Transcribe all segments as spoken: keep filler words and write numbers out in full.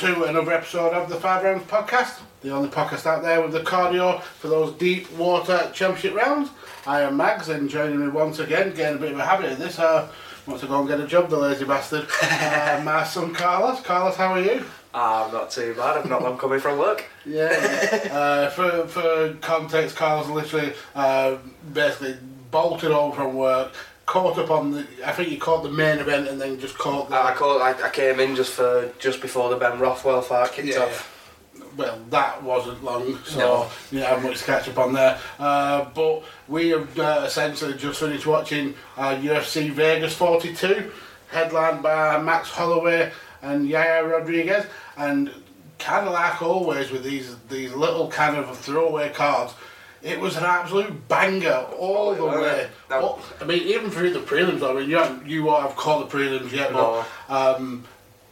To another episode of the Five Rounds Podcast, the only podcast out there with the cardio for those deep water championship rounds. I am Mags, and joining me once again, getting a bit of a habit of this, I want to go and get a job, the lazy bastard, uh, my son Carlos. Carlos, how are you? I'm not too bad, I've not long coming from work. Yeah, uh, for, for context, Carlos literally uh, basically bolted home from work, caught up on the, I think you caught the main event and then just caught the... I caught, I, I came in just for, just before the Ben Rothwell fight kicked yeah. off. Well, that wasn't long, so no. you didn't have much to catch up on there. Uh, but we have uh, essentially just finished watching uh, U F C Vegas forty-two, headlined by Max Holloway and Yair Rodriguez, and kind of like always with these, these little kind of throwaway cards, it was an absolute banger all oh, the well, way. That, well, I mean, even through the prelims, I mean, you haven't, you won't have caught the prelims yet, no. but um,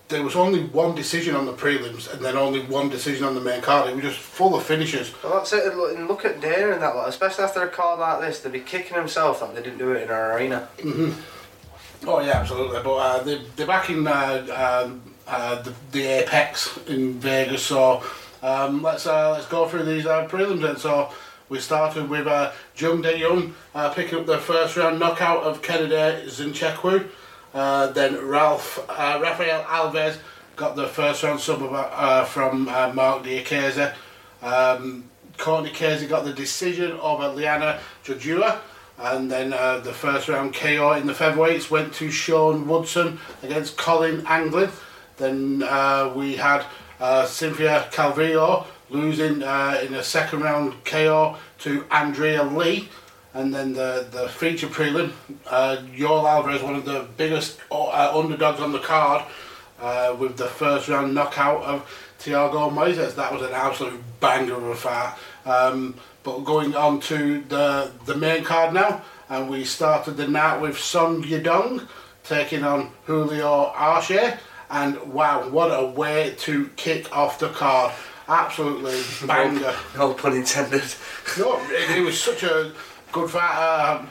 there was only one decision on the prelims and then only one decision on the main card. It was just full of finishes. Well, that's it. And look at Dana and that lot, especially after a card like this, they'd be kicking themselves that they didn't do it in our arena. Mm-hmm. Oh, yeah, absolutely. But uh, they, they're back in uh, uh, uh, the, the Apex in Vegas, so um, let's, uh, let's go through these uh, prelims then. So, we started with uh, Jung Da Young uh, picking up the first round knockout of Kennedy Zinchenko. Uh, then Ralph uh, Rafael Alves got the first round sub of, uh, from uh, Marc Goddard. Um Courtney Casey got the decision over Liana Jojua. And then uh, the first round K O in the featherweights went to Sean Woodson against Colin Anglin. Then uh, we had uh, Cynthia Calvillo losing uh, in a second round K O to Andrea Lee. And then the, the feature prelim, uh, Joel Alvarez, one of the biggest uh, underdogs on the card, uh, with the first round knockout of Thiago Moises. That was an absolute banger of a fight. Um, but going on to the, the main card now, and we started the night with Song Yadong taking on Julio Arce. And wow, what a way to kick off the card. Absolutely banger. No, no pun intended. No, it, it was such a good fight. Um,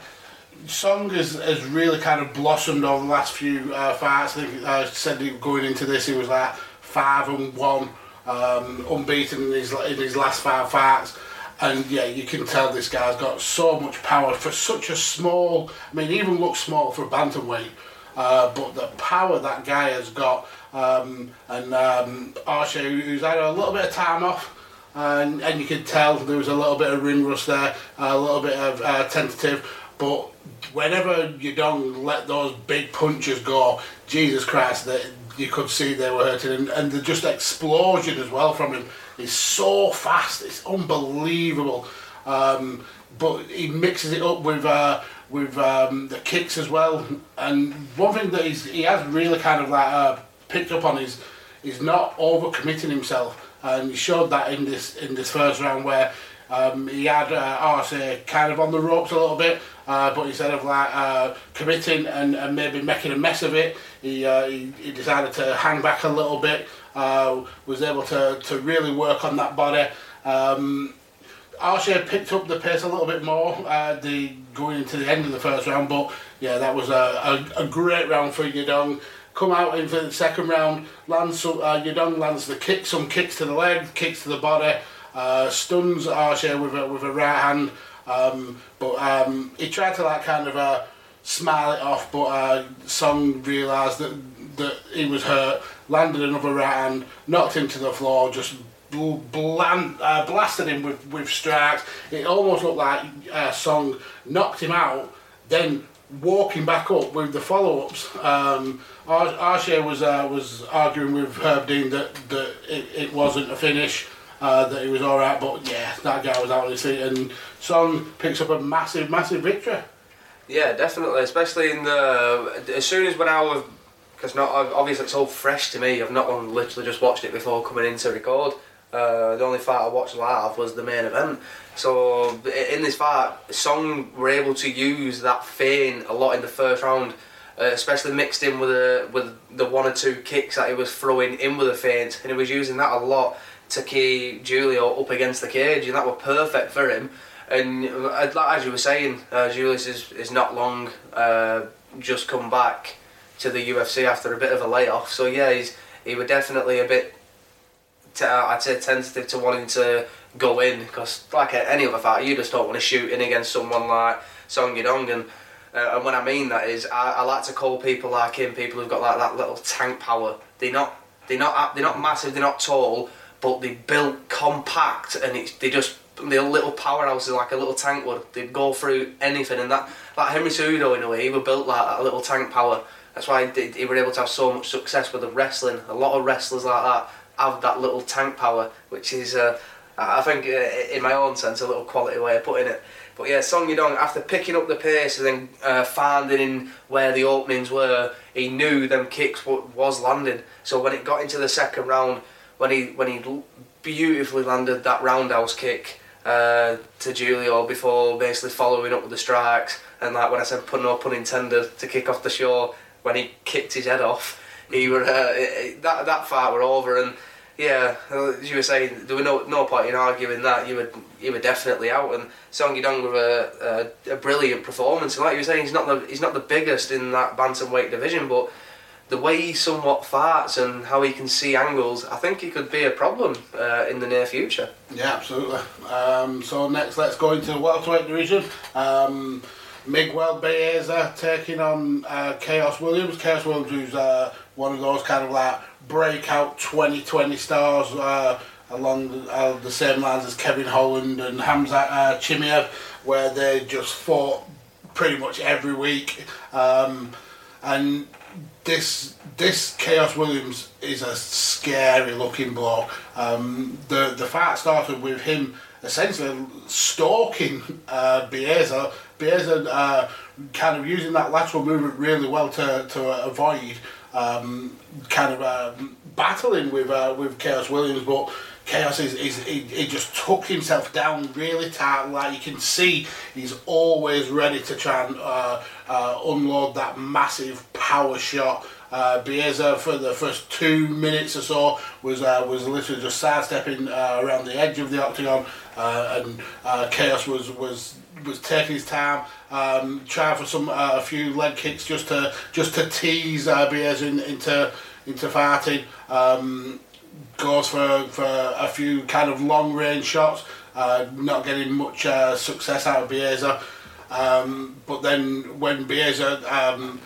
Song has, has really kind of blossomed over the last few uh, fights. I think I uh, said going into this, he was like five and one, um, unbeaten in his in his last five fights. And yeah, you can tell this guy's got so much power for such a small. I mean, he even looks small for a bantamweight, uh, but the power that guy has got. Um, and um, Arce, who's had a little bit of time off, and, and you could tell there was a little bit of ring rust there, a little bit of uh, tentative, but whenever you don't let those big punches go, Jesus Christ, they, you could see they were hurting, and, and the just explosion as well from him is so fast, it's unbelievable. Um, but he mixes it up with uh, with um, the kicks as well, and one thing that he's, he has really kind of like uh, picked up on is he's not overcommitting himself, and he showed that in this in this first round where um, he had uh, Arce kind of on the ropes a little bit, uh, but instead of like uh, committing and, and maybe making a mess of it, he, uh, he he decided to hang back a little bit. Uh, was able to to really work on that body. Um, Arce picked up the pace a little bit more uh, the going into the end of the first round, but yeah, that was a a, a great round for Yadong. Come out in for the second round, lands some, uh, Yadong lands the kick, some kicks to the leg, kicks to the body, uh, stuns Arce with a, with a right hand, um, but um, he tried to like kind of uh, smile it off, but uh, Song realised that that he was hurt, landed another right hand, knocked him to the floor, just bl- bland, uh, blasted him with, with strikes. It almost looked like uh, Song knocked him out, then walking back up with the follow-ups. Um, Ar- Arce was uh, was arguing with Herb Dean that, that it, it wasn't a finish, uh, that he was all right, but yeah, that guy was out of his seat, and Song picks up a massive, massive victory. Yeah, definitely, especially in the... As soon as when I was... Because not obviously it's all fresh to me, I've not one literally just watched it before coming in to record. Uh, the only fight I watched live was the main event. So in this fight, Song were able to use that feign a lot in the first round, uh, especially mixed in with a, with the one or two kicks that he was throwing in with a feint, and he was using that a lot to keep Julio up against the cage, and that were perfect for him. And as you were saying, uh, Julio is, is not long uh, just come back to the U F C after a bit of a layoff. So yeah, he's, he was definitely a bit... T- I'd say tentative to wanting to go in, because like any other fighter, you just don't want to shoot in against someone like Song Yadong, and uh, and what I mean that is, I, I like to call people like him, people who've got like that little tank power. They're not, they're not, they're not massive, they're not tall, but they built compact, and it's they just they're little powerhouses like a little tank would. They'd go through anything, and that like Henry Cejudo in a way, he was built like that, a little tank power. That's why he, he were able to have so much success with the wrestling. A lot of wrestlers like that have that little tank power, which is, uh, I think, uh, in my own sense, a little quality way of putting it. But yeah, Song Yadong, after picking up the pace and then uh, finding in where the openings were, he knew them kicks w- was landed. So when it got into the second round, when he when he beautifully landed that roundhouse kick uh, to Julio before basically following up with the strikes, and like when I said, put no pun intended, to kick off the show, when he kicked his head off, he were uh, that that fight were over. And yeah, as you were saying, there was no no point in arguing that. You were you were definitely out, and Song Yadong with a, a a brilliant performance. And like you were saying, he's not the he's not the biggest in that bantamweight division, but the way he somewhat fights and how he can see angles, I think he could be a problem uh, in the near future. Yeah, absolutely. Um, so next, let's go into the welterweight division. Um, Miguel Baeza taking on uh, Khaos Williams. Khaos Williams, who's uh, one of those kind of like breakout twenty twenty stars uh, along the, uh, the same lines as Kevin Holland and Khamzat uh, Chimaev, where they just fought pretty much every week. Um, and this this Khaos Williams is a scary looking bloke. Um, the the fight started with him essentially stalking uh, Baeza. Baeza uh, kind of using that lateral movement really well to to avoid um, kind of uh, battling with uh, with Khaos Williams, but Khaos is, is he, he just took himself down really tight. Like you can see, he's always ready to try and uh, uh, unload that massive power shot. Uh, Baeza for the first two minutes or so was uh, was literally just sidestepping uh, around the edge of the octagon, uh, and uh, Khaos was was. was taking his time, um, trying for some uh, a few leg kicks just to just to tease uh, Baeza in, into into fighting. Um, goes for, for a few kind of long range shots, uh, not getting much uh, success out of Baeza. Um, but then when Baeza um,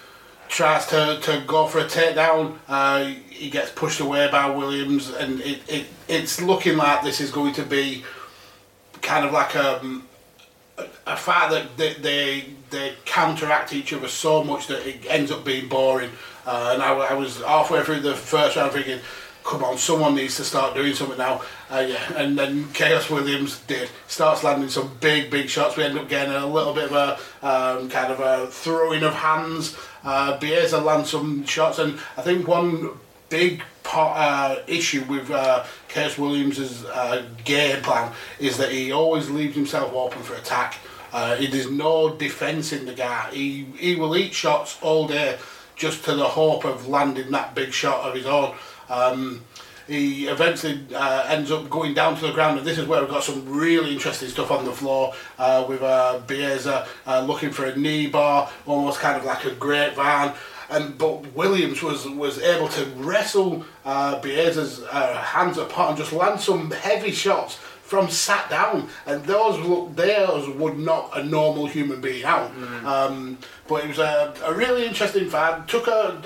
tries to, to go for a takedown, uh, he gets pushed away by Williams, and it, it it's looking like this is going to be kind of like a a fact that they, they they counteract each other so much that it ends up being boring. Uh, and I, I was halfway through the first round thinking, come on, someone needs to start doing something now. Uh, yeah, and then Khaos Williams did. Starts landing some big, big shots. We end up getting a little bit of a um, kind of a throwing of hands. Uh, Baeza lands some shots, and I think one big part, uh, issue with uh, Khaos Williams' uh, game plan is that he always leaves himself open for attack. Uh, there's no defence in the guy. He he will eat shots all day just to the hope of landing that big shot of his own. Um, he eventually uh, ends up going down to the ground, and this is where we've got some really interesting stuff on the floor uh, with uh, Baeza uh, looking for a knee bar, almost kind of like a grapevine. And but Williams was, was able to wrestle uh, Baeza's uh, hands apart and just land some heavy shots from sat down, and those look, theirs would knock a normal human being out. Mm. Um, but it was a, a really interesting fight. Took a,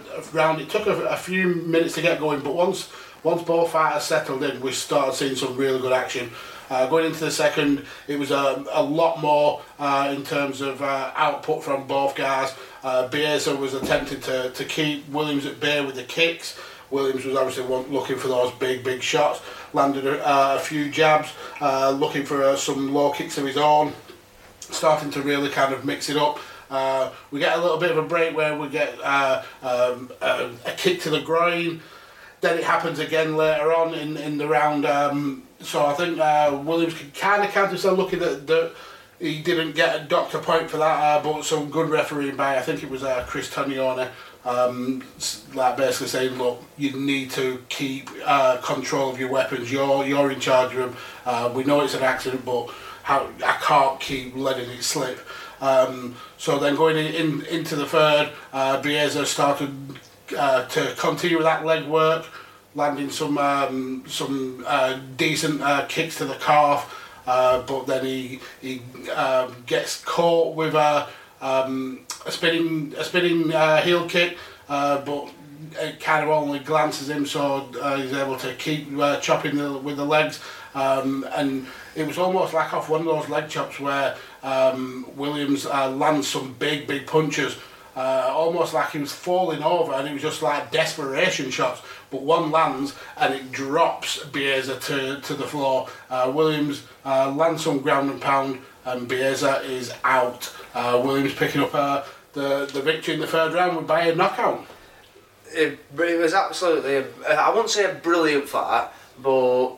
a, a round. It took a, a few minutes to get going, but once once both fighters settled in, we started seeing some really good action. Uh, going into the second, it was a, a lot more uh, in terms of uh, output from both guys. Uh, Baeza was attempting to, to keep Williams at bay with the kicks. Williams was obviously one, looking for those big, big shots. Landed a, uh, a few jabs, uh, looking for uh, some low kicks of his own. Starting to really kind of mix it up. Uh, we get a little bit of a break where we get uh, um, a, a kick to the groin. Then it happens again later on in, in the round. Um, so I think uh, Williams can kind of count himself looking at the... He didn't get a doctor point for that, uh, but some good refereeing by, I think it was uh, Chris Tunney on it, um, like basically saying, look, you need to keep uh, control of your weapons. You're you're in charge of them. Uh, we know it's an accident, but how I can't keep letting it slip. Um, so then going in, in, into the third, uh, Baeza started uh, to continue with that leg work, landing some um, some uh, decent uh, kicks to the calf. Uh, but then he he uh, gets caught with a um, a spinning a spinning uh, heel kick, uh, but it kind of only glances him, so uh, he's able to keep uh, chopping the, with the legs, um, and it was almost like off one of those leg chops where um, Williams uh, lands some big big punches, uh, almost like he was falling over, and it was just like desperation shots. But one lands and it drops Baeza to, to the floor. Uh, Williams uh, lands some ground and pound, and Baeza is out. Uh, Williams picking up uh, the, the victory in the third round by a knockout. It, it was absolutely, a, I wouldn't say a brilliant fight, but...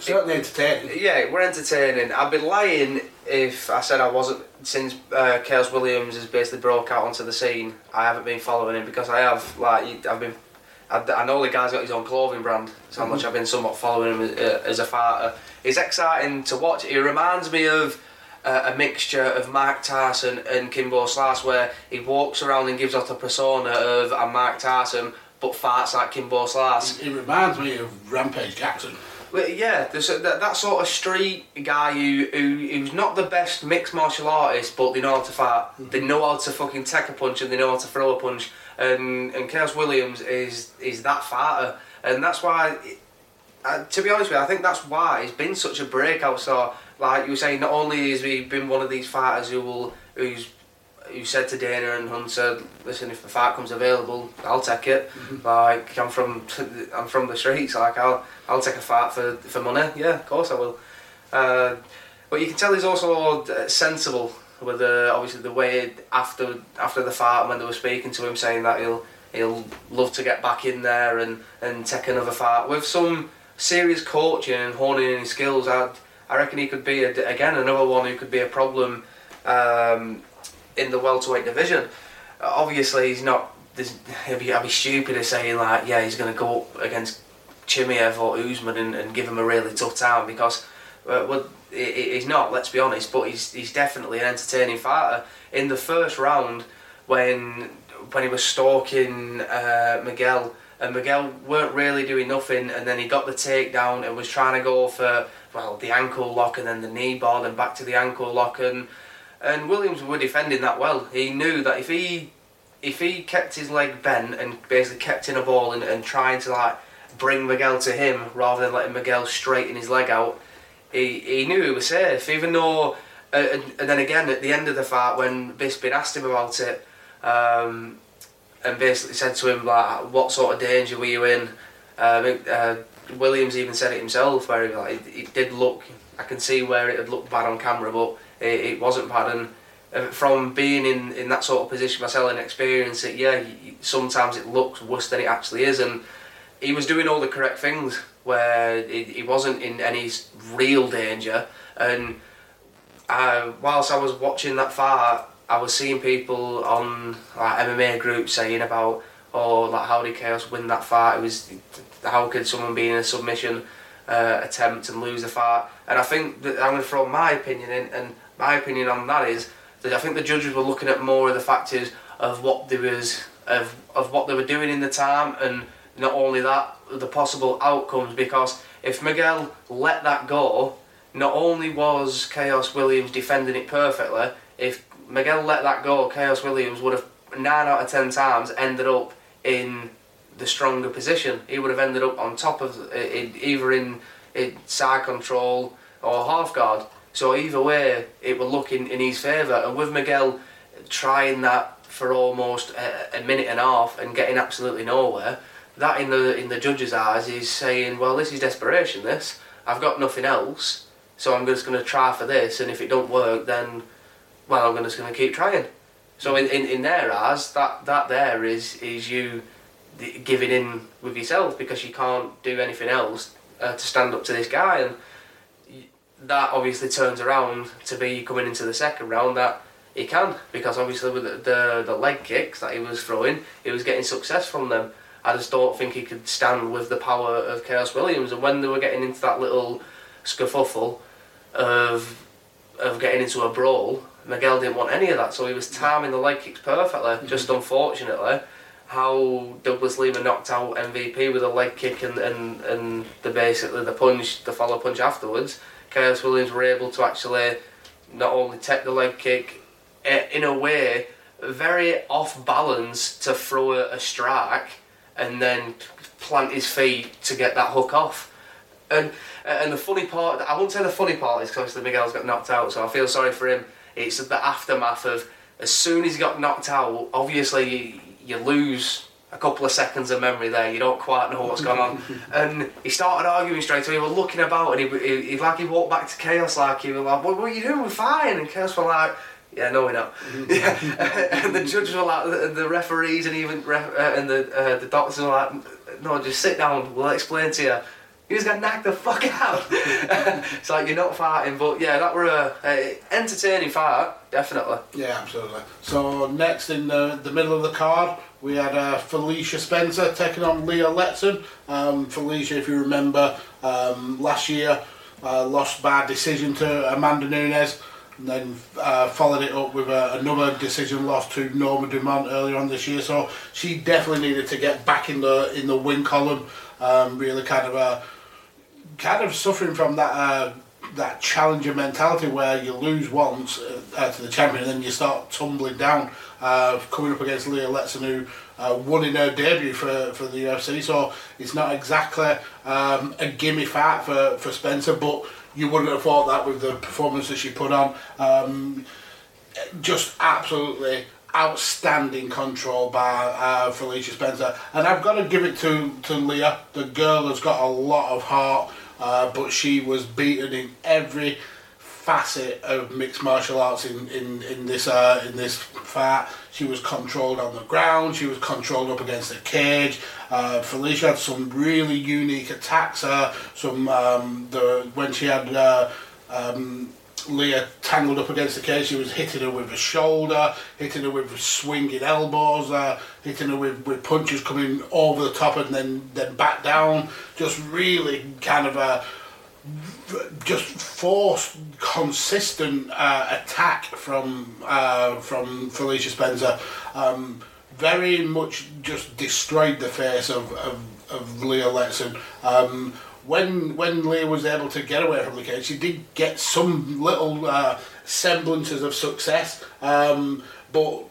Certainly it, entertaining. Yeah, it were entertaining. I'd be lying if I said I wasn't, since uh, Khaos Williams has basically broke out onto the scene, I haven't been following him, because I have, like, I've been... I know the guy's got his own clothing brand, so mm-hmm. much I've been somewhat following him as, uh, as a fighter. He's exciting to watch. He reminds me of uh, a mixture of Mike Tyson and Kimbo Slice, where he walks around and gives off the persona of I'm Mike Tyson, but fights like Kimbo Slice. He reminds me of Rampage Jackson. Well, yeah, there's a, that, that sort of street guy who, who who's not the best mixed martial artist, but they know how to fight. Mm-hmm. They know how to fucking take a punch, and they know how to throw a punch. And and Khaos Williams is is that fighter, and that's why, uh, to be honest with you, I think that's why he's been such a breakout star. Like you were saying, not only has he been one of these fighters who will who's who said to Dana and Hunter, listen, if the fight comes available, I'll take it. Mm-hmm. Like I'm from, I'm from the streets. Like I'll, I'll take a fight for for money. Yeah, of course I will. Uh, but you can tell he's also sensible with the, obviously the way after after the fight when they were speaking to him, saying that he'll he'll love to get back in there and, and take another fight with some serious coaching and honing in his skills. I I reckon he could be a, again another one who could be a problem. Um, in the welterweight division. Obviously he's not, I'd be, be stupid if saying like, yeah, he's going to go up against Chimaev or Usman and, and give him a really tough time, because uh, well, he's not, let's be honest, but he's he's definitely an entertaining fighter. In the first round, when when he was stalking uh, Miguel, and Miguel weren't really doing nothing, and then he got the takedown and was trying to go for, well, the ankle lock and then the knee board and back to the ankle lock, and And Williams were defending that well. He knew that if he if he kept his leg bent and basically kept in a ball and, and trying to like bring Miguel to him rather than letting Miguel straighten his leg out, he, he knew he was safe. Even though, uh, and, and then again at the end of the fight when Bisping asked him about it, um, and basically said to him like, "What sort of danger were you in?" Uh, uh, Williams even said it himself, where he like, it, it did look. I can see where it had looked bad on camera, but. It wasn't bad, and from being in, in that sort of position myself and experience it, yeah, sometimes it looks worse than it actually is, and he was doing all the correct things where he wasn't in any real danger. And I, whilst I was watching that fight, I was seeing people on like M M A groups saying about, oh, like how did Khaos win that fight? It was, how could someone be in a submission uh, attempt and lose the fight? And I think that I'm going to throw my opinion in, and my opinion on that is that I think the judges were looking at more of the factors of what they was of of what they were doing in the time, and not only that, the possible outcomes. Because If Miguel let that go, not only was Khaos Williams defending it perfectly, if Miguel let that go, Khaos Williams would have nine out of ten times ended up in the stronger position. He would have ended up on top of it, either in side control or half guard. So either way, it would look in, in his favour. And with Miguel trying that for almost a, a minute and a half and getting absolutely nowhere, that in the in the judge's eyes is saying, well, this is desperation, this. I've got nothing else, so I'm just going to try for this. And if it don't work, then, well, I'm just going to keep trying. So in, in, in their eyes, that, that there is is you giving in with yourself because you can't do anything else uh, to stand up to this guy. And that obviously turns around to be coming into the second round that he can, because obviously with the, the, the leg kicks that he was throwing, he was getting success from them. I just don't think he could stand with the power of Khaos Williams. And when they were getting into that little scuffle of of getting into a brawl, Miguel didn't want any of that, so he was timing the leg kicks perfectly. Mm-hmm. Just unfortunately, how Douglas Lima knocked out M V P with a leg kick and, and, and the basically the punch, the follow punch afterwards, Khaos Williams were able to actually not only take the leg kick, in a way, very off balance to throw a, a strike and then plant his feet to get that hook off. And and the funny part, I wouldn't say the funny part is because Miguel's got knocked out, so I feel sorry for him. It's the aftermath of, as soon as he got knocked out, obviously you lose a couple of seconds of memory there. You don't quite know what's going on. And he started arguing straight away. He was looking about, and he, he, he like he walked back to Khaos like he was like, what, what are you doing? We're fine. And Khaos was like, yeah, no, we're not. Yeah. And the judges were like, the, the referees and even ref, uh, and the uh, the doctors were like, no, just sit down. We'll explain to you. He was going to knock the fuck out. It's like, you're not fighting, but yeah, that were a, a entertaining fight, definitely. Yeah, absolutely. So next in the the middle of the card, we had uh, Felicia Spencer taking on Leah Letson. Um, Felicia, if you remember, um, last year uh, lost by decision to Amanda Nunes, and then uh, followed it up with uh, another decision loss to Norma Dumont earlier on this year. So she definitely needed to get back in the in the win column. Um, really kind of uh, kind of suffering from that uh, that challenger mentality where you lose once uh, to the champion and then you start tumbling down, uh, coming up against Leah Letson, who uh, won in her debut for, for the U F C. So it's not exactly um, a gimme fight for, for Spencer, but you wouldn't have thought that with the performance that she put on. Um, just absolutely outstanding control by uh, Felicia Spencer, and I've got to give it to, to Leah. The girl has got a lot of heart, uh, but she was beaten in every facet of mixed martial arts in, in, in this uh, in this fight. She was controlled on the ground, she was controlled up against the cage. Uh, Felicia had some really unique attacks. Uh, some um, the when she had uh, um, Leah tangled up against the cage, she was hitting her with her shoulder, hitting her with swinging elbows, uh, hitting her with, with punches coming over the top and then, then back down. Just really kind of a just forced, consistent uh, attack from uh, from Felicia Spencer. Um, very much just destroyed the face of, of, of Leah Letson. Um, When when Leah was able to get away from the cage, she did get some little uh, semblances of success. Um, but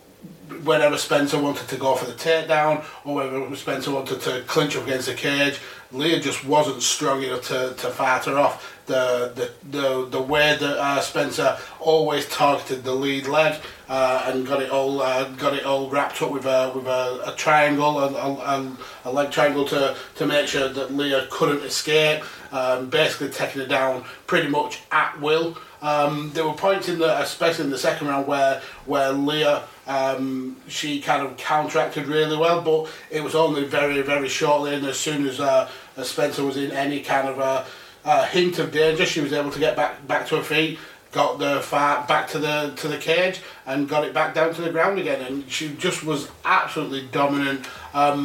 whenever Spencer wanted to go for the takedown, or whenever Spencer wanted to clinch up against the cage, Leah just wasn't strong enough to, to fight her off. The the the, the way that uh, Spencer always targeted the lead leg uh, and got it all uh, got it all wrapped up with a with a, a triangle a, a, a leg triangle to, to make sure that Leah couldn't escape, um, basically taking her down pretty much at will. Um, there were points in the, especially in the second round, where where Leah um, she kind of counteracted really well, but it was only very very shortly, and as soon as uh, as Spencer was in any kind of a Uh, hint of danger, she was able to get back back to her feet, got the fight back to the to the cage, and got it back down to the ground again. And she just was absolutely dominant. Um,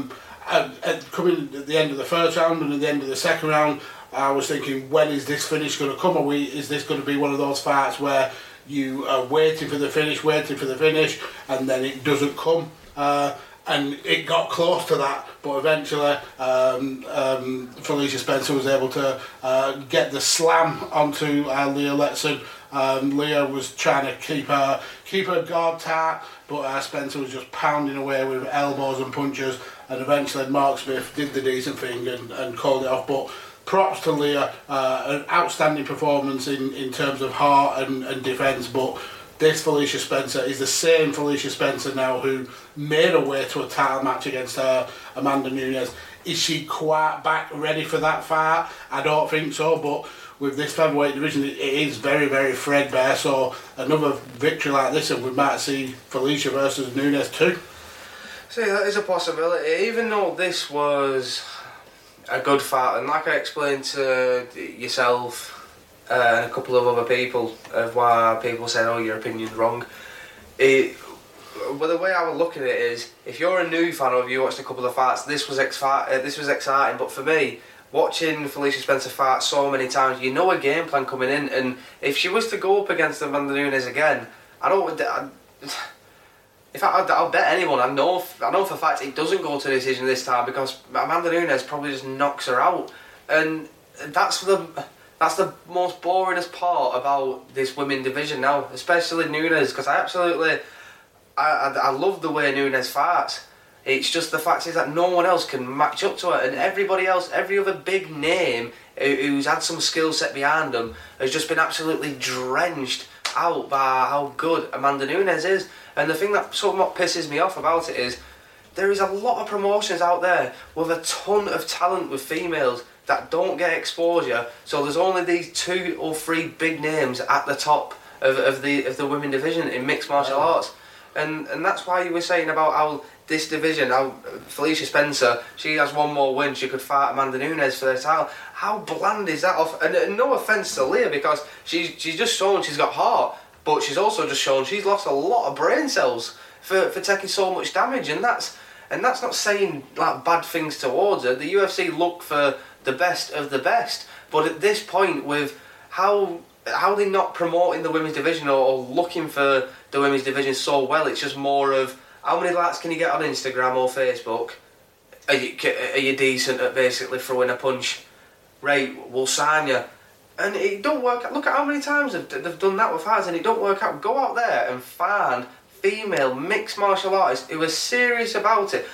at, at coming at the end of the first round and at the end of the second round, I was thinking, when is this finish going to come? Are we? Is this going to be one of those fights where you are waiting for the finish, waiting for the finish, and then it doesn't come? Uh, and it got close to that, but eventually um, um, Felicia Spencer was able to uh, get the slam onto uh, Leah Letson. Um, Leah was trying to keep her keep her guard tight, but uh, Spencer was just pounding away with elbows and punches, and eventually Mark Smith did the decent thing and, and called it off. But props to Leah, uh, an outstanding performance in, in terms of heart and, and defence, but this Felicia Spencer is the same Felicia Spencer now who made her way to a title match against uh, Amanda Nunes. Is she quite back ready for that fight? I don't think so, but with this featherweight division, it is very, very threadbare. So another victory like this, and we might see Felicia versus Nunes too. See, that is a possibility. Even though this was a good fight, and like I explained to yourself uh, and a couple of other people, of why people said, "Oh, your opinion's wrong." It, well, the way I would look at it is, if you're a new fan or if you watched a couple of fights, this was ex- uh, this was exciting. But for me, watching Felicia Spencer fight so many times, you know a game plan coming in, and if she was to go up against Amanda Nunes again, I don't. I, if I, I'll bet anyone, I know. I know for a fact it doesn't go to decision this time, because Amanda Nunes probably just knocks her out, and that's the that's the most boringest part about this women division now, especially Nunes, because I absolutely, I, I I love the way Nunes fights. It's just the fact is that no one else can match up to her, and everybody else, every other big name who's had some skill set behind them has just been absolutely drenched out by how good Amanda Nunes is. And the thing that somewhat pisses me off about it is there is a lot of promotions out there with a ton of talent with females that don't get exposure, so there's only these two or three big names at the top of, of the of the women division in mixed martial arts. And and that's why you were saying about how this division, how Felicia Spencer, she has one more win, she could fight Amanda Nunes for the title. How bland is that off? And, and no offence to Leah, because she's she's just shown she's got heart, but she's also just shown she's lost a lot of brain cells for, for taking so much damage, and that's and that's not saying like bad things towards her. The U F C look for the best of the best, but at this point, with how how they're not promoting the women's division or, or looking for the women's division so well, it's just more of how many likes can you get on Instagram or Facebook? Are you, are you decent at basically throwing a punch? Right, we'll sign you. And it don't work out. Look at how many times they've, they've done that with ours, and it don't work out. Go out there and find female mixed martial artists who are serious about it.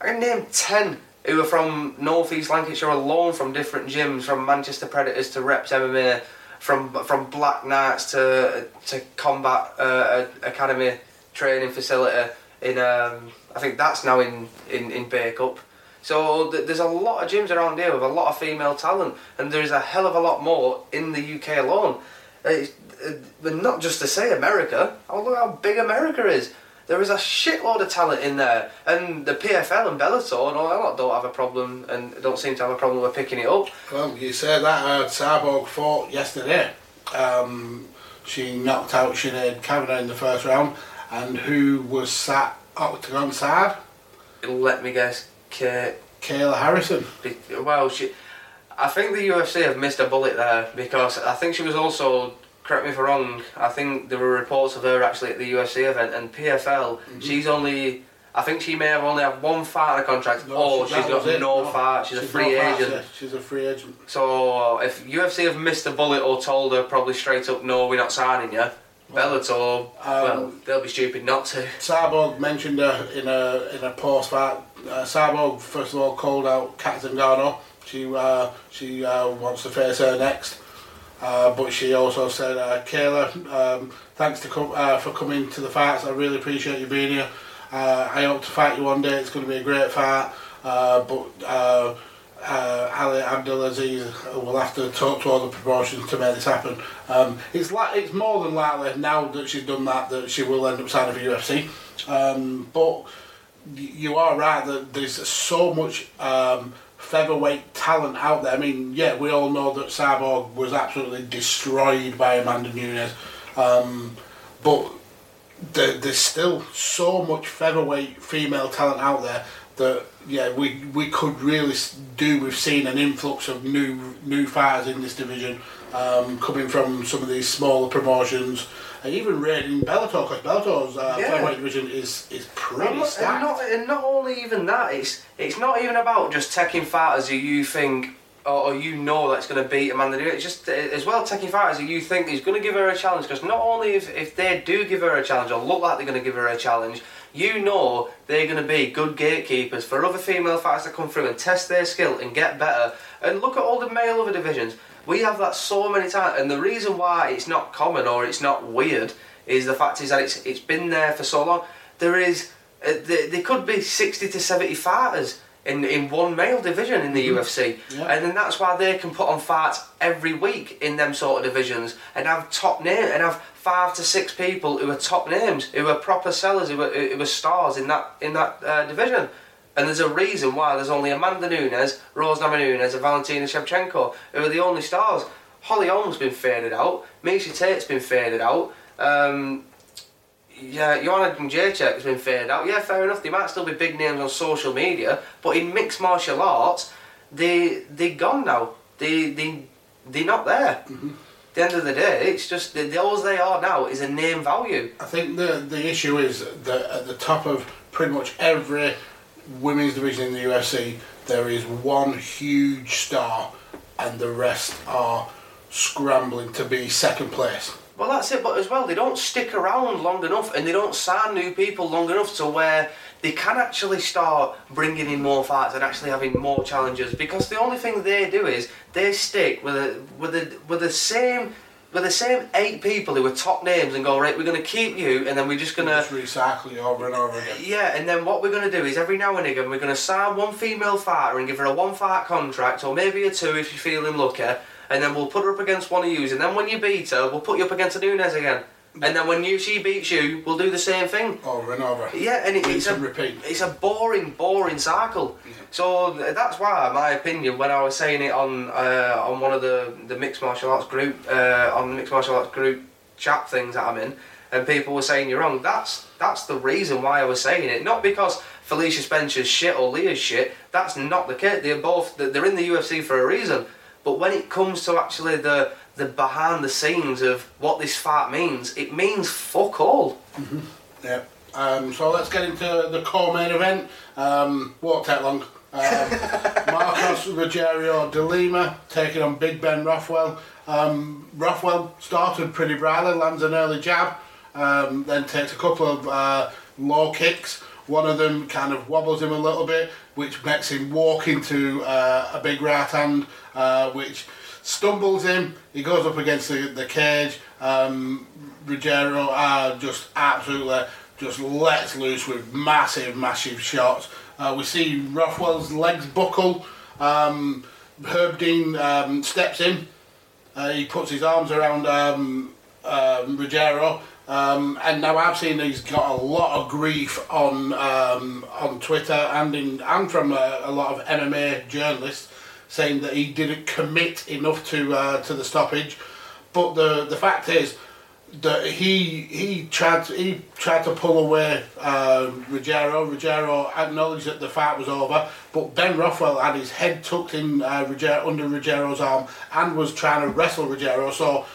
I can name ten who are from North East Lancashire alone, from different gyms, from Manchester Predators to Reps M M A, from from Black Knights to to Combat uh, Academy training facility in um, I think that's now in in, in Bakeup. So th- there's a lot of gyms around here with a lot of female talent, and there is a hell of a lot more in the U K alone. It's, it, not just to say America. Oh, look how big America is. There is a shitload of talent in there, and the P F L and Bellator and all that lot don't have a problem, and don't seem to have a problem with picking it up. Well, you say that uh, Cyborg fought yesterday. Um, she knocked out Sinead Kavanagh in the first round, and who was sat octagon side? Let me guess, Kay- Kayla Harrison. Well, she, I think the U F C have missed a bullet there, because I think she was also, correct me if I'm wrong, I think there were reports of her actually at the U F C event, and P F L, mm-hmm. she's only, I think she may have only had one fight on a contract, no, or she, she's got no, no fight, she's, she's a free no agent. Fight, she's a free agent. So if U F C have missed a bullet or told her probably straight up, no, we're not signing you, well, Bellator, um, well, they'll be stupid not to. Cyborg mentioned her in a, in a post-fight. Uh, Cyborg, first of all, called out Kat Zingano. She, uh, she uh, wants to face her next. Uh, but she also said, uh, Kayla, um, thanks to com- uh, for coming to the fights. I really appreciate you being here. Uh, I hope to fight you one day. It's going to be a great fight. Uh, but uh, uh, Ali Abdelaziz will have to talk to all the promotions to make this happen. Um, it's li- it's more than likely now that she's done that that she will end up signing for U F C. Um, but you are right that there's so much Um, featherweight talent out there. I mean, yeah, we all know that Cyborg was absolutely destroyed by Amanda Nunes, um, but there, there's still so much featherweight female talent out there that yeah, we we could really do. We've seen an influx of new new fighters in this division um, coming from some of these smaller promotions. I even read in Bellator, because Bellator's uh, yeah. flyweight division is, is pretty and not, stacked. And not, and not only even that, it's it's not even about just taking fighters who you think, or, or you know that's going to beat Amanda Nunes. It's just as well taking fighters who you think is going to give her a challenge, because not only if, if they do give her a challenge, or look like they're going to give her a challenge, you know they're going to be good gatekeepers for other female fighters that come through and test their skill and get better. And look at all the male other divisions. We have that so many times, and the reason why it's not common or it's not weird is the fact is that it's it's been there for so long. There is, uh, there, there could be sixty to seventy fighters in, in one male division in the mm-hmm. U F C, yeah. and then that's why they can put on fights every week in them sort of divisions and have top name and have five to six people who are top names, who are proper sellers, who are, who are stars in that in that uh, division. And there's a reason why there's only Amanda Nunes, Rose Namajunas and Valentina Shevchenko, who are the only stars. Holly Holm's been faded out. Misha Tate's been faded out. Um, yeah, Joanna Jędrzejczyk's been faded out. Yeah, fair enough, they might still be big names on social media, but in mixed martial arts, they, they're gone now. They, they, they're not there. Mm-hmm. At the end of the day, it's just, they, all they are now is a name value. I think the the issue is that at the top of pretty much every women's division in the U F C, there is one huge star and the rest are scrambling to be second place. Well, that's it, but as well, they don't stick around long enough and they don't sign new people long enough to where they can actually start bringing in more fights and actually having more challenges, because the only thing they do is they stick with a, with a, with the same... But the same eight people who are top names and go, right, we're going to keep you, and then we're just going to... Just recycle you over and over again. Yeah, and then what we're going to do is every now and again we're going to sign one female fighter and give her a one-fight contract, or maybe a two if you're feeling lucky, and then we'll put her up against one of yous, and then when you beat her, we'll put you up against a Nunes again. And then when you, she beats you, we'll do the same thing. Over and over. Yeah, and it, it's, a, repeat. it's a boring, boring cycle. Yeah. So that's why, in my opinion, when I was saying it on uh, on one of the, the mixed martial arts group, uh, on the mixed martial arts group chat things that I'm in, and people were saying you're wrong, that's that's the reason why I was saying it. Not because Felicia Spencer's shit or Leah's shit, that's not the case. They're both, they're in the U F C for a reason. But when it comes to actually the... the behind the scenes of what this fight means, it means fuck all. Mm-hmm. Yeah. Um, so let's get into the co-main event. Um, won't take long. Um, Marcos Rogerio de Lima taking on Big Ben Rothwell. Um, Rothwell started pretty brightly, lands an early jab, um, then takes a couple of uh, low kicks. One of them kind of wobbles him a little bit, which makes him walk into uh, a big right hand, uh, which stumbles him. He goes up against the, the cage. Um, Rogerio uh, just absolutely just lets loose with massive, massive shots. Uh, we see Rothwell's legs buckle. Um, Herb Dean um, steps in. Uh, he puts his arms around um, um, Rogerio. Um, and now I've seen he's got a lot of grief on um, on Twitter and in and from a, a lot of M M A journalists, saying that he didn't commit enough to uh, to the stoppage. But the the fact is that he he tried to, he tried to pull away uh, Rogerio. Rogerio acknowledged that the fight was over, but Ben Rothwell had his head tucked in uh, Rogerio, under Rogero's arm, and was trying to wrestle Rogerio. So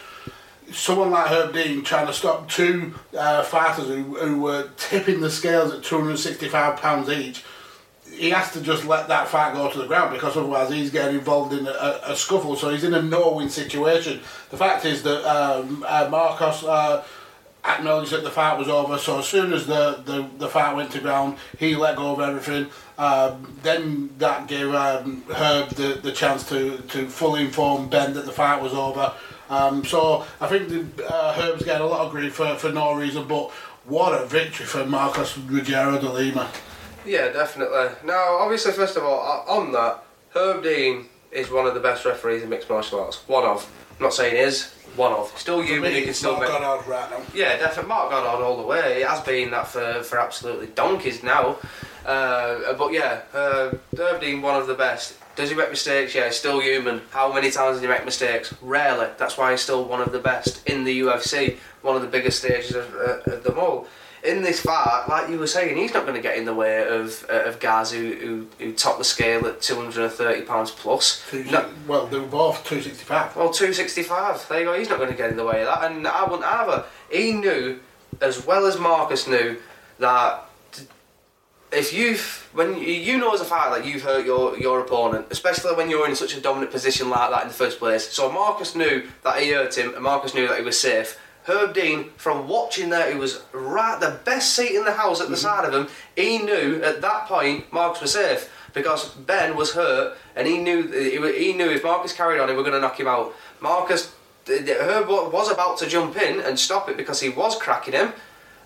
someone like Herb Dean trying to stop two uh, fighters who, who were tipping the scales at two hundred sixty-five pounds each, he has to just let that fight go to the ground, because otherwise he's getting involved in a, a scuffle, so he's in a no-win situation. The fact is that um, uh, Marcos uh, acknowledged that the fight was over, so as soon as the, the, the fight went to ground, he let go of everything. Um, then that gave um, Herb the, the chance to, to fully inform Ben that the fight was over. Um, so I think the, uh, Herb's getting a lot of grief for, for no reason, but what a victory for Marcos Rogerio de Lima. Yeah, definitely. Now, obviously, first of all, on that, Herb Dean is one of the best referees in mixed martial arts. One of. I'm not saying is, one of. Still human, he can still make... Marc Goddard right now. Yeah, definitely. Marc Goddard all the way. He has been that for, for absolutely donkeys now. Uh, but yeah, uh, Herb Dean, one of the best. Does he make mistakes? Yeah, he's still human. How many times does he make mistakes? Rarely. That's why he's still one of the best in the U F C. One of the biggest stages of, uh, of them all. in this fight, like you were saying, he's not going to get in the way of uh, of guys who, who, who top the scale at two hundred thirty pounds plus. Two, no, well, they were both two sixty-five. Well, two sixty-five. There you go. He's not going to get in the way of that, and I wouldn't either. He knew, as well as Marcus knew, that if you've, when you know as a fighter that you've hurt your, your opponent, especially when you're in such a dominant position like that in the first place. So Marcus knew that he hurt him, and Marcus knew that he was safe. Herb Dean, from watching that, he was right the best seat in the house at the mm-hmm. side of him. He knew at that point Marcus was safe because Ben was hurt, and he knew he knew if Marcus carried on, he were going to knock him out. Marcus, Herb was about to jump in and stop it because he was cracking him.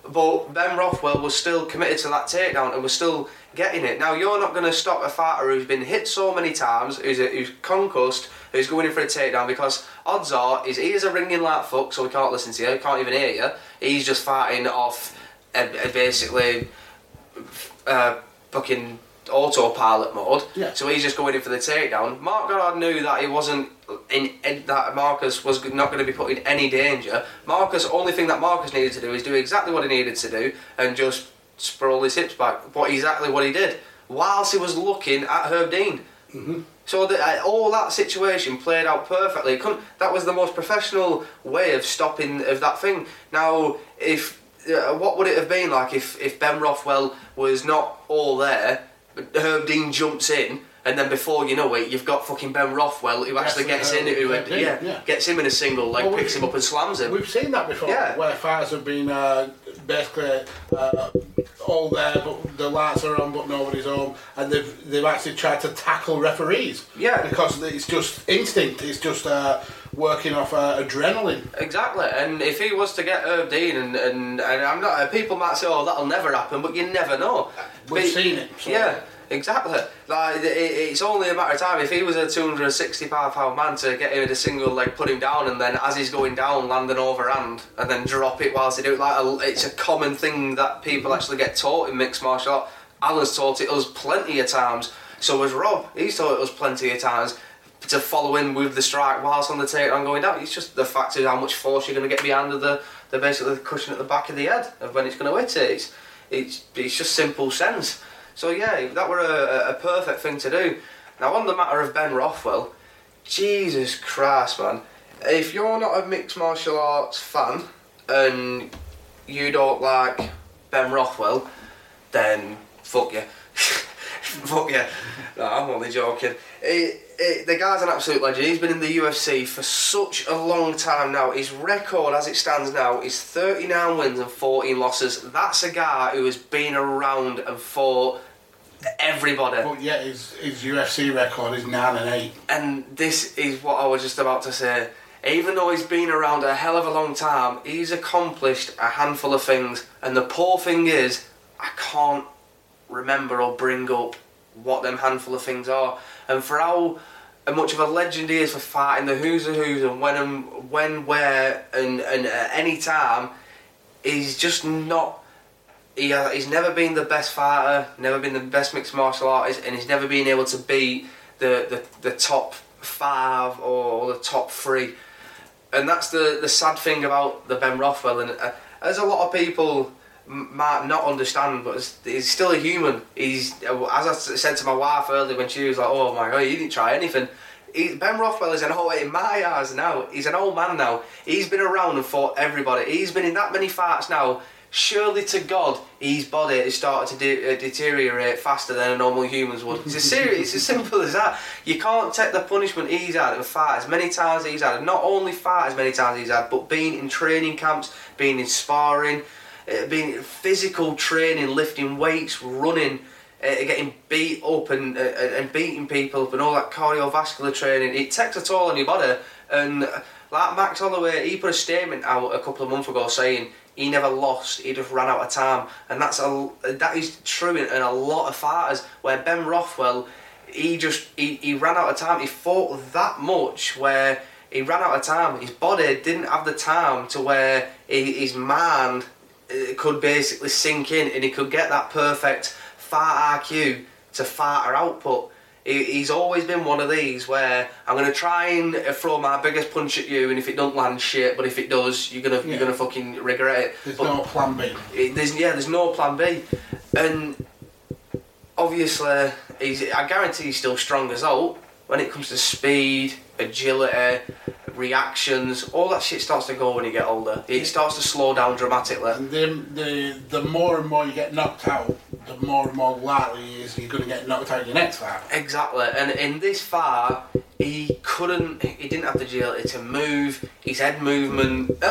But Ben Rothwell was still committed to that takedown and was still getting it. Now, you're not going to stop a fighter who's been hit so many times, who's, a, who's concussed, who's going in for a takedown, because odds are his ears are ringing like fuck, so he can't listen to you, he can't even hear you. He's just fighting off a, a basically uh, fucking autopilot mode. Yeah. So he's just going in for the takedown. Marc Goddard knew that he wasn't in, in that Marcus was not going to be put in any danger. Marcus, only thing that Marcus needed to do is do exactly what he needed to do and just sprawl his hips back. But exactly what he did, whilst he was looking at Herb Dean. Mm-hmm. So the, uh, all that situation played out perfectly. Couldn't, that was the most professional way of stopping of that thing. Now, if uh, what would it have been like if, if Ben Rothwell was not all there? Herb Dean jumps in, and then before you know it, you've got fucking Ben Rothwell who actually yes, gets uh, in, who uh, yeah, yeah. gets him in a single leg, well, picks him up and slams him. We've seen that before, yeah. where fighters have been uh, basically uh, all there, but the lights are on, but nobody's home, and they've they've actually tried to tackle referees. Yeah, because it's just instinct. It's just. Uh, working off uh, adrenaline. Exactly, and if he was to get Herb Dean, and, and, and I'm not, uh, people might say, oh, that'll never happen, but you never know. We've but, seen it. So. Yeah, exactly. Like it, it's only a matter of time. If he was a two hundred sixty-five pound man to get him in a single leg, put him down, and then as he's going down, land an overhand, and then drop it whilst he do it. Like a, it's a common thing that people actually get taught in mixed martial art. Alan's taught it us plenty of times. So was Rob. He's taught it us plenty of times. To follow in with the strike whilst on the takedown going down. It's just the fact of how much force you're going to get behind the, the basically the cushion at the back of the head of when it's going to hit it. It's, it's, it's just simple sense. So yeah, that were a, a perfect thing to do. Now on the matter of Ben Rothwell, Jesus Christ, man. If you're not a mixed martial arts fan and you don't like Ben Rothwell, then fuck you. Fuck yeah. No, I'm only joking. It, it, the guy's an absolute legend. He's been in the U F C for such a long time now. His record as it stands now is thirty-nine wins and fourteen losses. That's a guy who has been around and fought everybody. But yeah, his, his U F C record is nine and eight. And this is what I was just about to say. Even though he's been around a hell of a long time, he's accomplished a handful of things. And the poor thing is, I can't remember or bring up what them handful of things are, and for how much of a legend he is for fighting the who's and who's and when and when where and, and at any time, he's just not he has, he's never been the best fighter, never been the best mixed martial artist, and he's never been able to beat the, the, the top five or the top three, and that's the, the sad thing about the Ben Rothwell. And uh, there's a lot of people might not understand, but he's still a human. He's, as I said to my wife earlier when she was like, oh my god, you didn't try anything. He, Ben Rothwell is an old, in my eyes now, he's an old man now. He's been around and fought everybody. He's been in that many fights now. Surely to God, his body has started to de- deteriorate faster than a normal human's would. It's as, serious, it's as simple as that. You can't take the punishment he's had and fight as many times as he's had, and not only fight as many times as he's had, but being in training camps, being in sparring, being physical training, lifting weights, running, uh, getting beat up and uh, and beating people up and all that cardiovascular training. It takes a toll on your body. And like Max Holloway, he put a statement out a couple of months ago saying he never lost, he just ran out of time. And that's a, that is true in, in a lot of fighters, where Ben Rothwell, he just he, he ran out of time. He fought that much where he ran out of time. His body didn't have the time to where he, his mind... it could basically sink in, and he could get that perfect fight I Q to fighter output. he's always been one of these where I'm going to try and throw my biggest punch at you, and if it don't land, shit, but if it does, you're going to yeah. you're going to fucking regret it. There's but no plan B. It, there's, yeah, there's no plan B. And obviously, he's, I guarantee he's still strong as old when it comes to speed, agility, reactions, all that shit starts to go when you get older. It starts to slow down dramatically. And the, the, the more and more you get knocked out, the more and more likely it is you're going to get knocked out in your next fight. Exactly. And in this fight, he couldn't, he didn't have the agility to move. His head movement,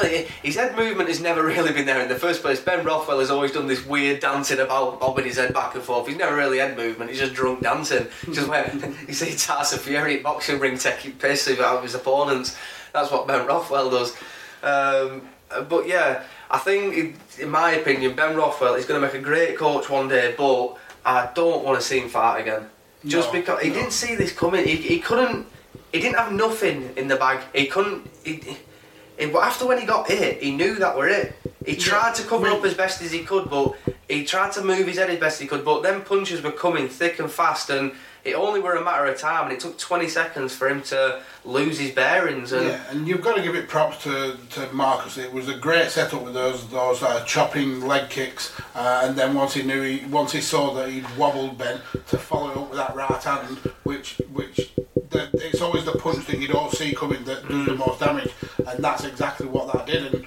his head movement has never really been there in the first place. Ben Rothwell has always done this weird dancing about, bobbing his head back and forth. He's never really head movement, he's just drunk dancing. Just where you see Tyson Fury at boxing ring taking piss out of his opponents. That's what Ben Rothwell does. Um, but yeah, I think, in my opinion, Ben Rothwell is going to make a great coach one day, but I don't want to see him fight again. Just no, because he no. didn't see this coming. He, he couldn't, he didn't have nothing in the bag. He couldn't, he, he, after when he got hit, he knew that were it. He tried yeah. to cover up as best as he could, but he tried to move his head as best he could, but then punches were coming thick and fast, and it only were a matter of time, and it took twenty seconds for him to lose his bearings. And yeah, and you've got to give it props to, to Marcus. It was a great setup with those those uh, chopping leg kicks, uh, and then once he knew, he, once he saw that he'd wobbled Ben, to follow up with that right hand, which which the, it's always the punch that you don't see coming that does the most damage, and that's exactly what that did. And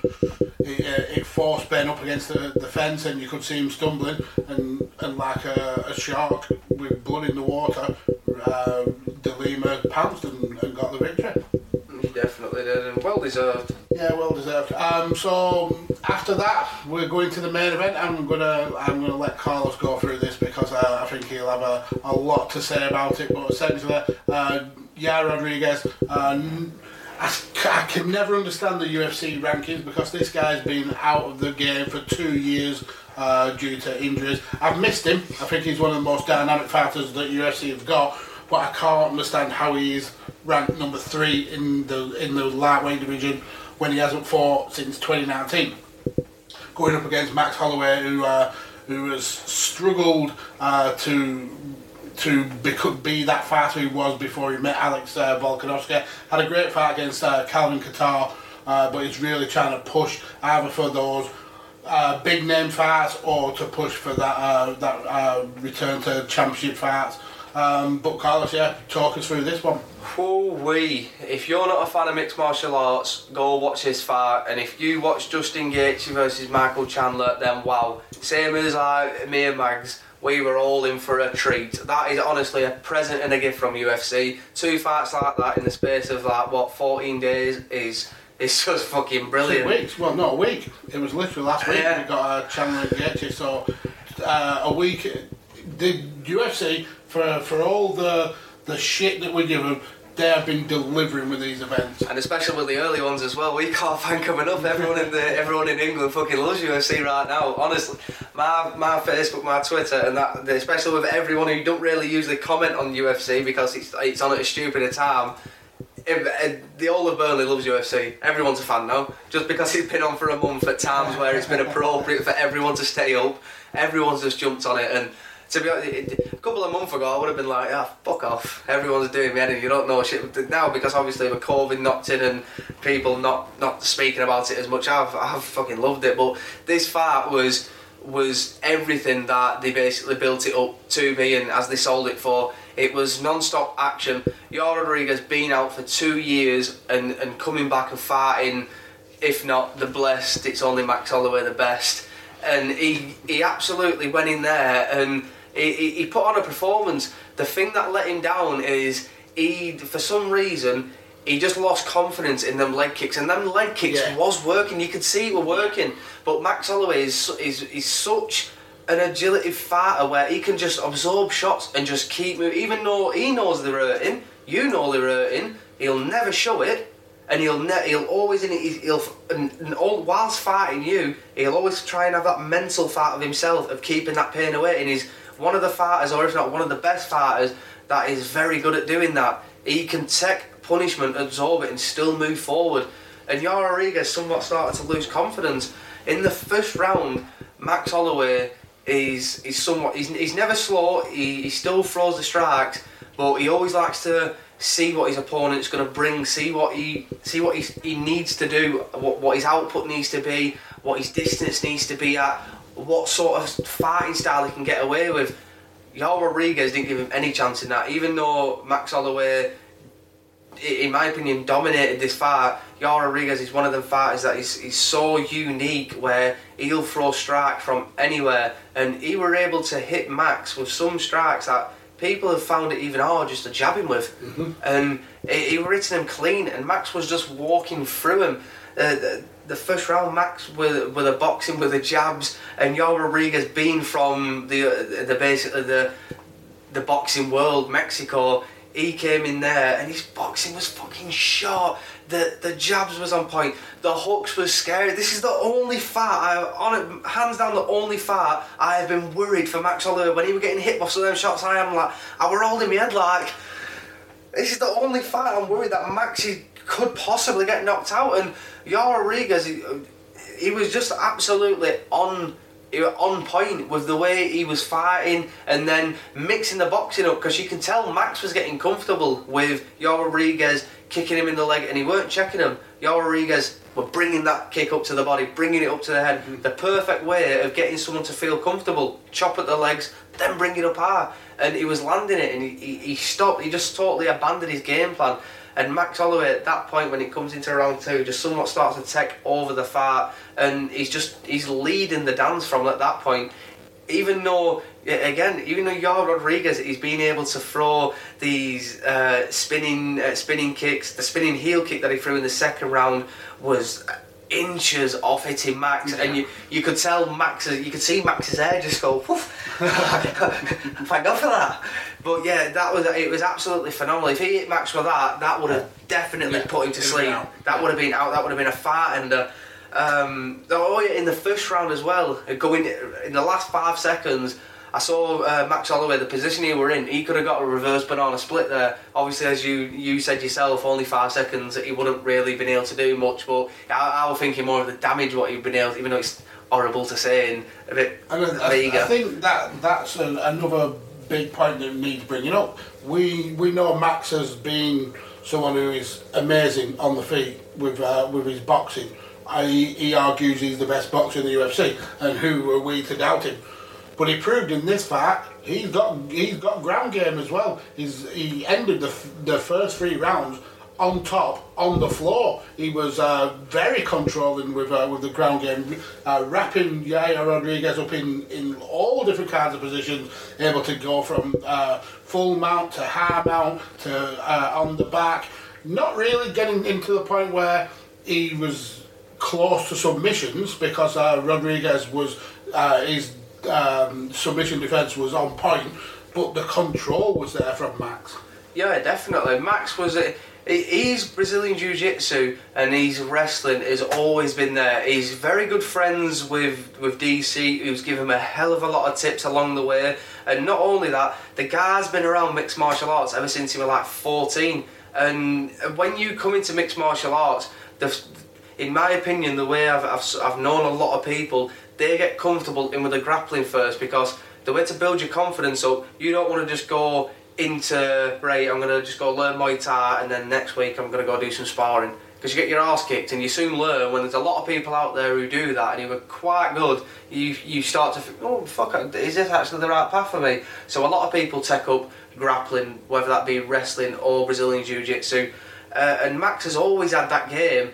it, uh, it forced Ben up against the, the fence, and you could see him stumbling, and, and like a, a shark with blood in the water, uh, De Lima pounced and, and got the victory. He definitely did, and well deserved. Yeah, well deserved. Um, so after that, we're going to the main event. I'm gonna I'm gonna let Carlos go through this because I, I think he'll have a, a lot to say about it. But essentially, uh, Yair Rodriguez. Uh, I, I can never understand the U F C rankings because this guy's been out of the game for two years. Uh, due to injuries. I've missed him. I think he's one of the most dynamic fighters that U F C have got, but I can't understand how he's ranked number three in the in the lightweight division when he hasn't fought since twenty nineteen. Going up against Max Holloway, who uh, who has struggled uh, to to be, be that fighter he was before he met Alex uh, Volkanovski. Had a great fight against uh, Calvin Kattar, uh, but he's really trying to push either for those Uh, big name fights or to push for that uh, that uh, return to championship fights. Um, but Carlos, yeah, talk us through this one. Oh wee! If you're not a fan of mixed martial arts, go watch this fight. And if you watch Justin Gaethje versus Michael Chandler, then wow, same as I, me and Mags, we were all in for a treat. That is honestly a present and a gift from U F C. Two fights like that in the space of like what fourteen days is. It's just fucking brilliant. Two weeks? Well, not a week. It was literally last week yeah. we got uh, Chandler and Gaethje. So uh, a week. The U F C for for all the the shit that we give them, they have been delivering with these events, and especially with the early ones as well. We can't thank them enough. Everyone in the everyone in England fucking loves U F C right now. Honestly, my my Facebook, my Twitter, and that especially with everyone who don't really usually comment on U F C because it's it's on at a stupid a time. The whole of Burnley loves U F C. Everyone's a fan now. Just because it's been on for a month at times where it's been appropriate for everyone to stay up, everyone's just jumped on it. And to be honest, a couple of months ago I would have been like, ah, oh, fuck off. Everyone's doing me anything. You don't know shit now because obviously with COVID knocked in and people not, not speaking about it as much. I've I've fucking loved it. But this fight was was everything that they basically built it up to be and as they sold it for. It was non-stop action. Yair Rodriguez being out for two years and, and coming back and fighting, if not the blessed, it's only Max Holloway the best. And he he absolutely went in there and he, he put on a performance. The thing that let him down is he, for some reason, he just lost confidence in them leg kicks. And them leg kicks yeah. was working. You could see it were working. But Max Holloway is is, is such an agility fighter where he can just absorb shots and just keep moving. Even though he knows they're hurting, you know they're hurting, he'll never show it, and he'll ne- he'll always in it. He'll and, and all, whilst fighting you, he'll always try and have that mental fight of himself of keeping that pain away. And he's one of the fighters, or if not one of the best fighters, that is very good at doing that. He can take punishment, absorb it, and still move forward. And Yair Rodriguez somewhat started to lose confidence in the first round. Max Holloway. He's he's somewhat he's, he's never slow. He, he still throws the strikes, but he always likes to see what his opponent's going to bring, see what he see what he, he needs to do, what, what his output needs to be, what his distance needs to be at, what sort of fighting style he can get away with. Yair Rodriguez didn't give him any chance in that, even though Max Holloway, in my opinion, dominated this fight. Yair Rodriguez is one of them fighters that is, is so unique, where he'll throw strikes from anywhere, and he were able to hit Max with some strikes that people have found it even hard just to jab him with. Mm-hmm. And he, he were hitting him clean, and Max was just walking through him. Uh, the, the first round, Max with with a boxing, with the jabs, and Yair Rodriguez being from the the basically the the boxing world, Mexico. He came in there and his boxing was fucking short. The the jabs was on point. The hooks was scary. This is the only fight, I, on it, hands down the only fight I have been worried for Max Holloway when he was getting hit by some of them shots. I am like, I were holding my head like, this is the only fight I'm worried that Max could possibly get knocked out. And Yair Rodriguez, he, he was just absolutely on. He was on point with the way he was fighting and then mixing the boxing up, because you can tell Max was getting comfortable with Yair Rodriguez kicking him in the leg and he weren't checking him. Yair Rodriguez were bringing that kick up to the body, bringing it up to the head. Mm-hmm. The perfect way of getting someone to feel comfortable. Chop at the legs, then bring it up high. And he was landing it, and he, he, he stopped. He just totally abandoned his game plan. And Max Holloway, at that point, when it comes into round two, just somewhat starts to take over the fight, and he's just he's leading the dance from at that point. Even though, again, even though Yair Rodriguez, he's been able to throw these uh, spinning uh, spinning kicks. The spinning heel kick that he threw in the second round was inches off hitting Max, yeah. And you, you could tell Max, you could see Max's hair just go, woof. Thank God for that. But yeah, that was it was absolutely phenomenal. If he hit Max with that, that would have definitely yeah. put him to sleep. That yeah. would have been out. That would have been a fight. And uh, um, oh yeah, in the first round as well, going in the last five seconds, I saw uh, Max Holloway, the position he were in, he could have got a reverse banana split there. Obviously, as you, you said yourself, only five seconds, he wouldn't really been able to do much. But I, I was thinking more of the damage what he'd been able, even though it's horrible to say and a bit and vague. I, I think that that's an, another big point that needs bringing up. We we know Max has been someone who is amazing on the feet with uh, with his boxing. I, he argues he's the best boxer in the U F C, and who are we to doubt him? But he proved in this fight he's got he's got ground game as well. He's he ended the the first three rounds on top on the floor. He was uh, very controlling with uh, with the ground game, uh, wrapping Yair Rodriguez up in, in all different kinds of positions, able to go from uh, full mount to high mount to uh, on the back. Not really getting into the point where he was close to submissions, because uh, Rodriguez was uh, his. Um, submission defence was on point, but the control was there from Max. Yeah, definitely. Max was a, he's Brazilian Jiu-Jitsu and he's wrestling has always been there. He's very good friends with, with D C, who's given him a hell of a lot of tips along the way. And not only that, the guy's been around mixed martial arts ever since he was like fourteen. And when you come into mixed martial arts, the, in my opinion, the way I've, I've I've known a lot of people, they get comfortable in with the grappling first, because the way to build your confidence up, you don't want to just go into, right, I'm going to just go learn Muay Thai and then next week I'm going to go do some sparring. Because you get your arse kicked, and you soon learn when there's a lot of people out there who do that and who are quite good, you you start to think, oh fuck, is this actually the right path for me? So a lot of people take up grappling, whether that be wrestling or Brazilian Jiu-Jitsu. Uh, and Max has always had that game.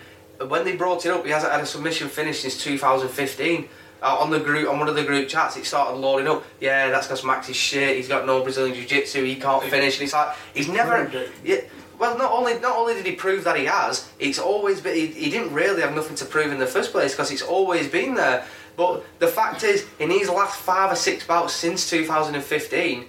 When they brought it up, he hasn't had a submission finish since two thousand fifteen. Uh, on the group, on one of the group chats, it started loading up. Yeah, that's because Max is shit. He's got no Brazilian Jiu-Jitsu. He can't finish. And it's like he's never. Yeah, well, not only not only did he prove that he has, it's always been. He, he didn't really have nothing to prove in the first place, because it's always been there. But the fact is, in his last five or six bouts since two thousand fifteen,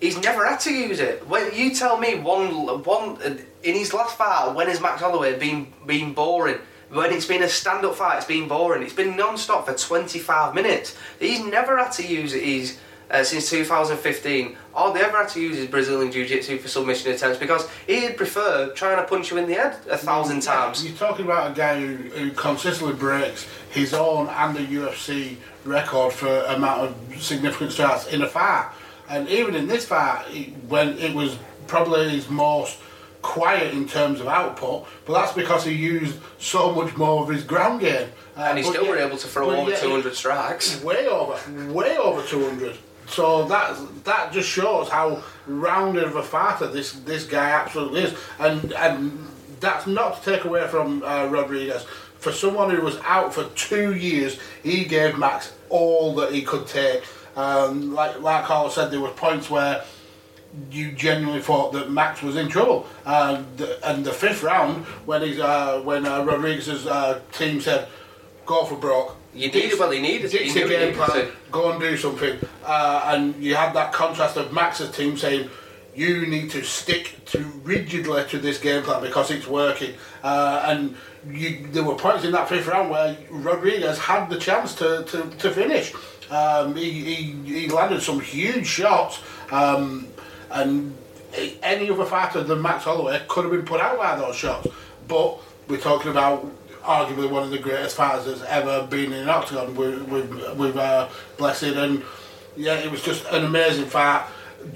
he's never had to use it. When you tell me one one in his last fight, when has Max Holloway been been boring? When it's been a stand-up fight, it's been boring. It's been non-stop for twenty-five minutes. He's never had to use his, uh, since two thousand fifteen, or they ever had to use his Brazilian Jiu-Jitsu for submission attempts, because he'd prefer trying to punch you in the head a thousand yeah, times. You're talking about a guy who, who consistently breaks his own and the U F C record for amount of significant strikes in a fight. And even in this fight, when it was probably is most quiet in terms of output, but that's because he used so much more of his ground game. Uh, and he still yeah, were able to throw over yeah, two hundred strikes. Way over, way over two hundred. So that that just shows how rounded of a fighter this, this guy absolutely is. And and that's not to take away from uh, Rodriguez. For someone who was out for two years, he gave Max all that he could take. Um, like like Carl said, there were points where you genuinely thought that Max was in trouble. Uh, the, and the fifth round, when he's uh, when uh, Rodriguez's uh, team said, "Go for broke." You needed what they needed. It's a game plan. Go and do something. Uh, and you had that contrast of Max's team saying, "You need to stick to rigidly to this game plan because it's working." Uh, and you, there were points in that fifth round where Rodriguez had the chance to to, to finish. Um, he, he he landed some huge shots, um, and any other fighter than Max Holloway could have been put out by those shots. But we're talking about arguably one of the greatest fighters that's ever been in an octagon with with, with uh, Blessed, and yeah, it was just an amazing fight.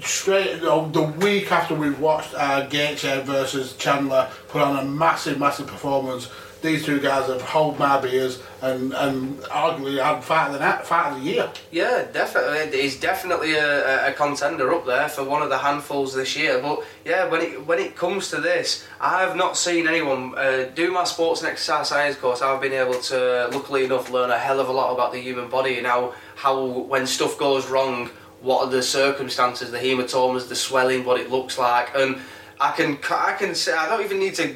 Straight, you know, the week after we watched uh, Gaethje versus Chandler put on a massive, massive performance. These two guys have held my beers and, and arguably had fight of the fight of the year. Yeah, definitely. He's definitely a, a contender up there for one of the handfuls this year. But yeah, when it when it comes to this, I have not seen anyone uh, do my sports and exercise science course. I've been able to, luckily enough, learn a hell of a lot about the human body and how how when stuff goes wrong, what are the circumstances, the hematomas, the swelling, what it looks like, and I can I can say I don't even need to.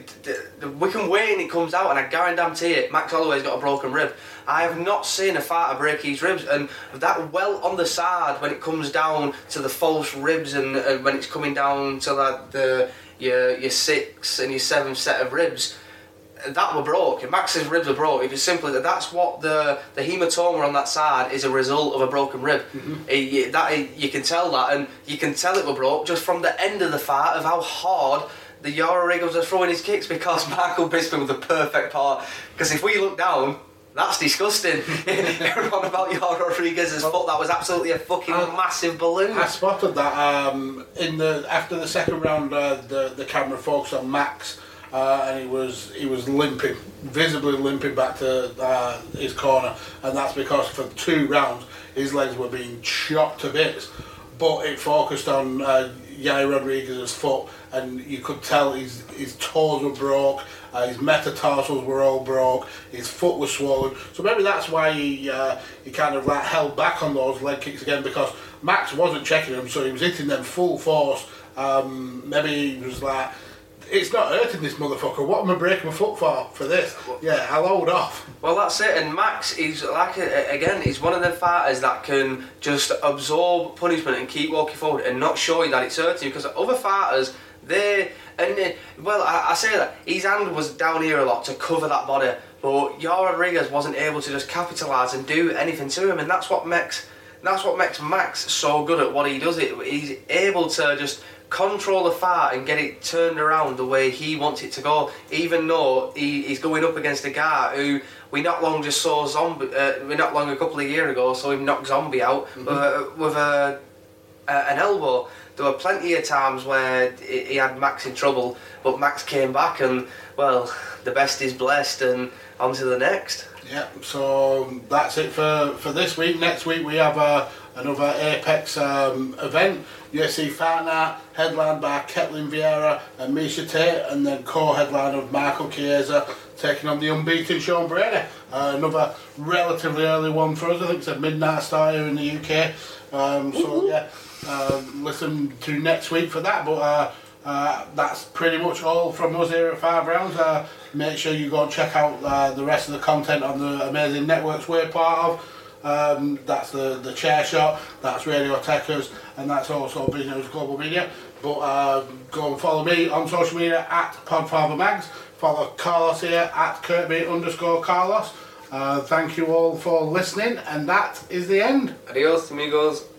We can wait and it comes out, and I guarantee it. Max Holloway's got a broken rib. I have not seen a fighter break his ribs, and that welt on the side when it comes down to the false ribs, and, and when it's coming down to that the your your sixth and your seventh set of ribs. That were broke. If Max's ribs were broke, if it's simply that that's what the the hematoma on that side is a result of a broken rib. Mm-hmm. It, it, that it, you can tell that, and you can tell it were broke just from the end of the fight of how hard the Yair Rodriguez was throwing his kicks, because Michael Bisping was the perfect part. Because if we look down, that's disgusting. Everyone about Yair Rodriguez's foot, that was absolutely a fucking I, massive balloon. I spotted that um, in the after the second round, uh, the the camera focused on Max. Uh, and he was he was limping, visibly limping back to uh, his corner, and that's because for two rounds his legs were being chopped to bits. But it focused on uh, Yair Rodriguez's foot, and you could tell his his toes were broke, uh, his metatarsals were all broke, his foot was swollen. So maybe that's why he uh, he kind of like held back on those leg kicks again, because Max wasn't checking him, so he was hitting them full force. Um, maybe he was like, "It's not hurting this motherfucker. What am I breaking my foot for? For this? Yeah, I'll hold off." Well, that's it. And Max is like a, again, he's one of them fighters that can just absorb punishment and keep walking forward and not show you that it's hurting you. Because other fighters, they and they, well, I, I say that his hand was down here a lot to cover that body, but Yair Rodriguez wasn't able to just capitalise and do anything to him, and that's what makes that's what makes Max so good at what he does. It he's able to just control the fight and get it turned around the way he wants it to go, even though he, he's going up against a guy who we not long just saw zombie. Uh, we not long a couple of years ago saw him knock Zombie out mm-hmm. with, a, with a, a, an elbow. There were plenty of times where he had Max in trouble, but Max came back, and well, the best is blessed, and on to the next. Yeah, so that's it for, for this week. Next week we have uh, another Apex um, event, U F C Fight Night, headlined by Ketlin Vieira and Miesha Tate, and then co-headline of Michael Chiesa taking on the unbeaten Sean Brady. Uh, another relatively early one for us. I think it's a midnight start here in the U K. Um, so yeah, uh, listen to next week for that. But uh, uh, that's pretty much all from us here at Five Rounds. Uh, make sure you go and check out uh, the rest of the content on the amazing networks we're part of. Um, that's the, the Chair Shot, that's Radio Tekkers, and that's also Business Global Media. But uh, go and follow me on social media at PodfatherMags. Follow Carlos here at Kirby underscore Carlos. Uh, thank you all for listening, and that is the end. Adios, amigos.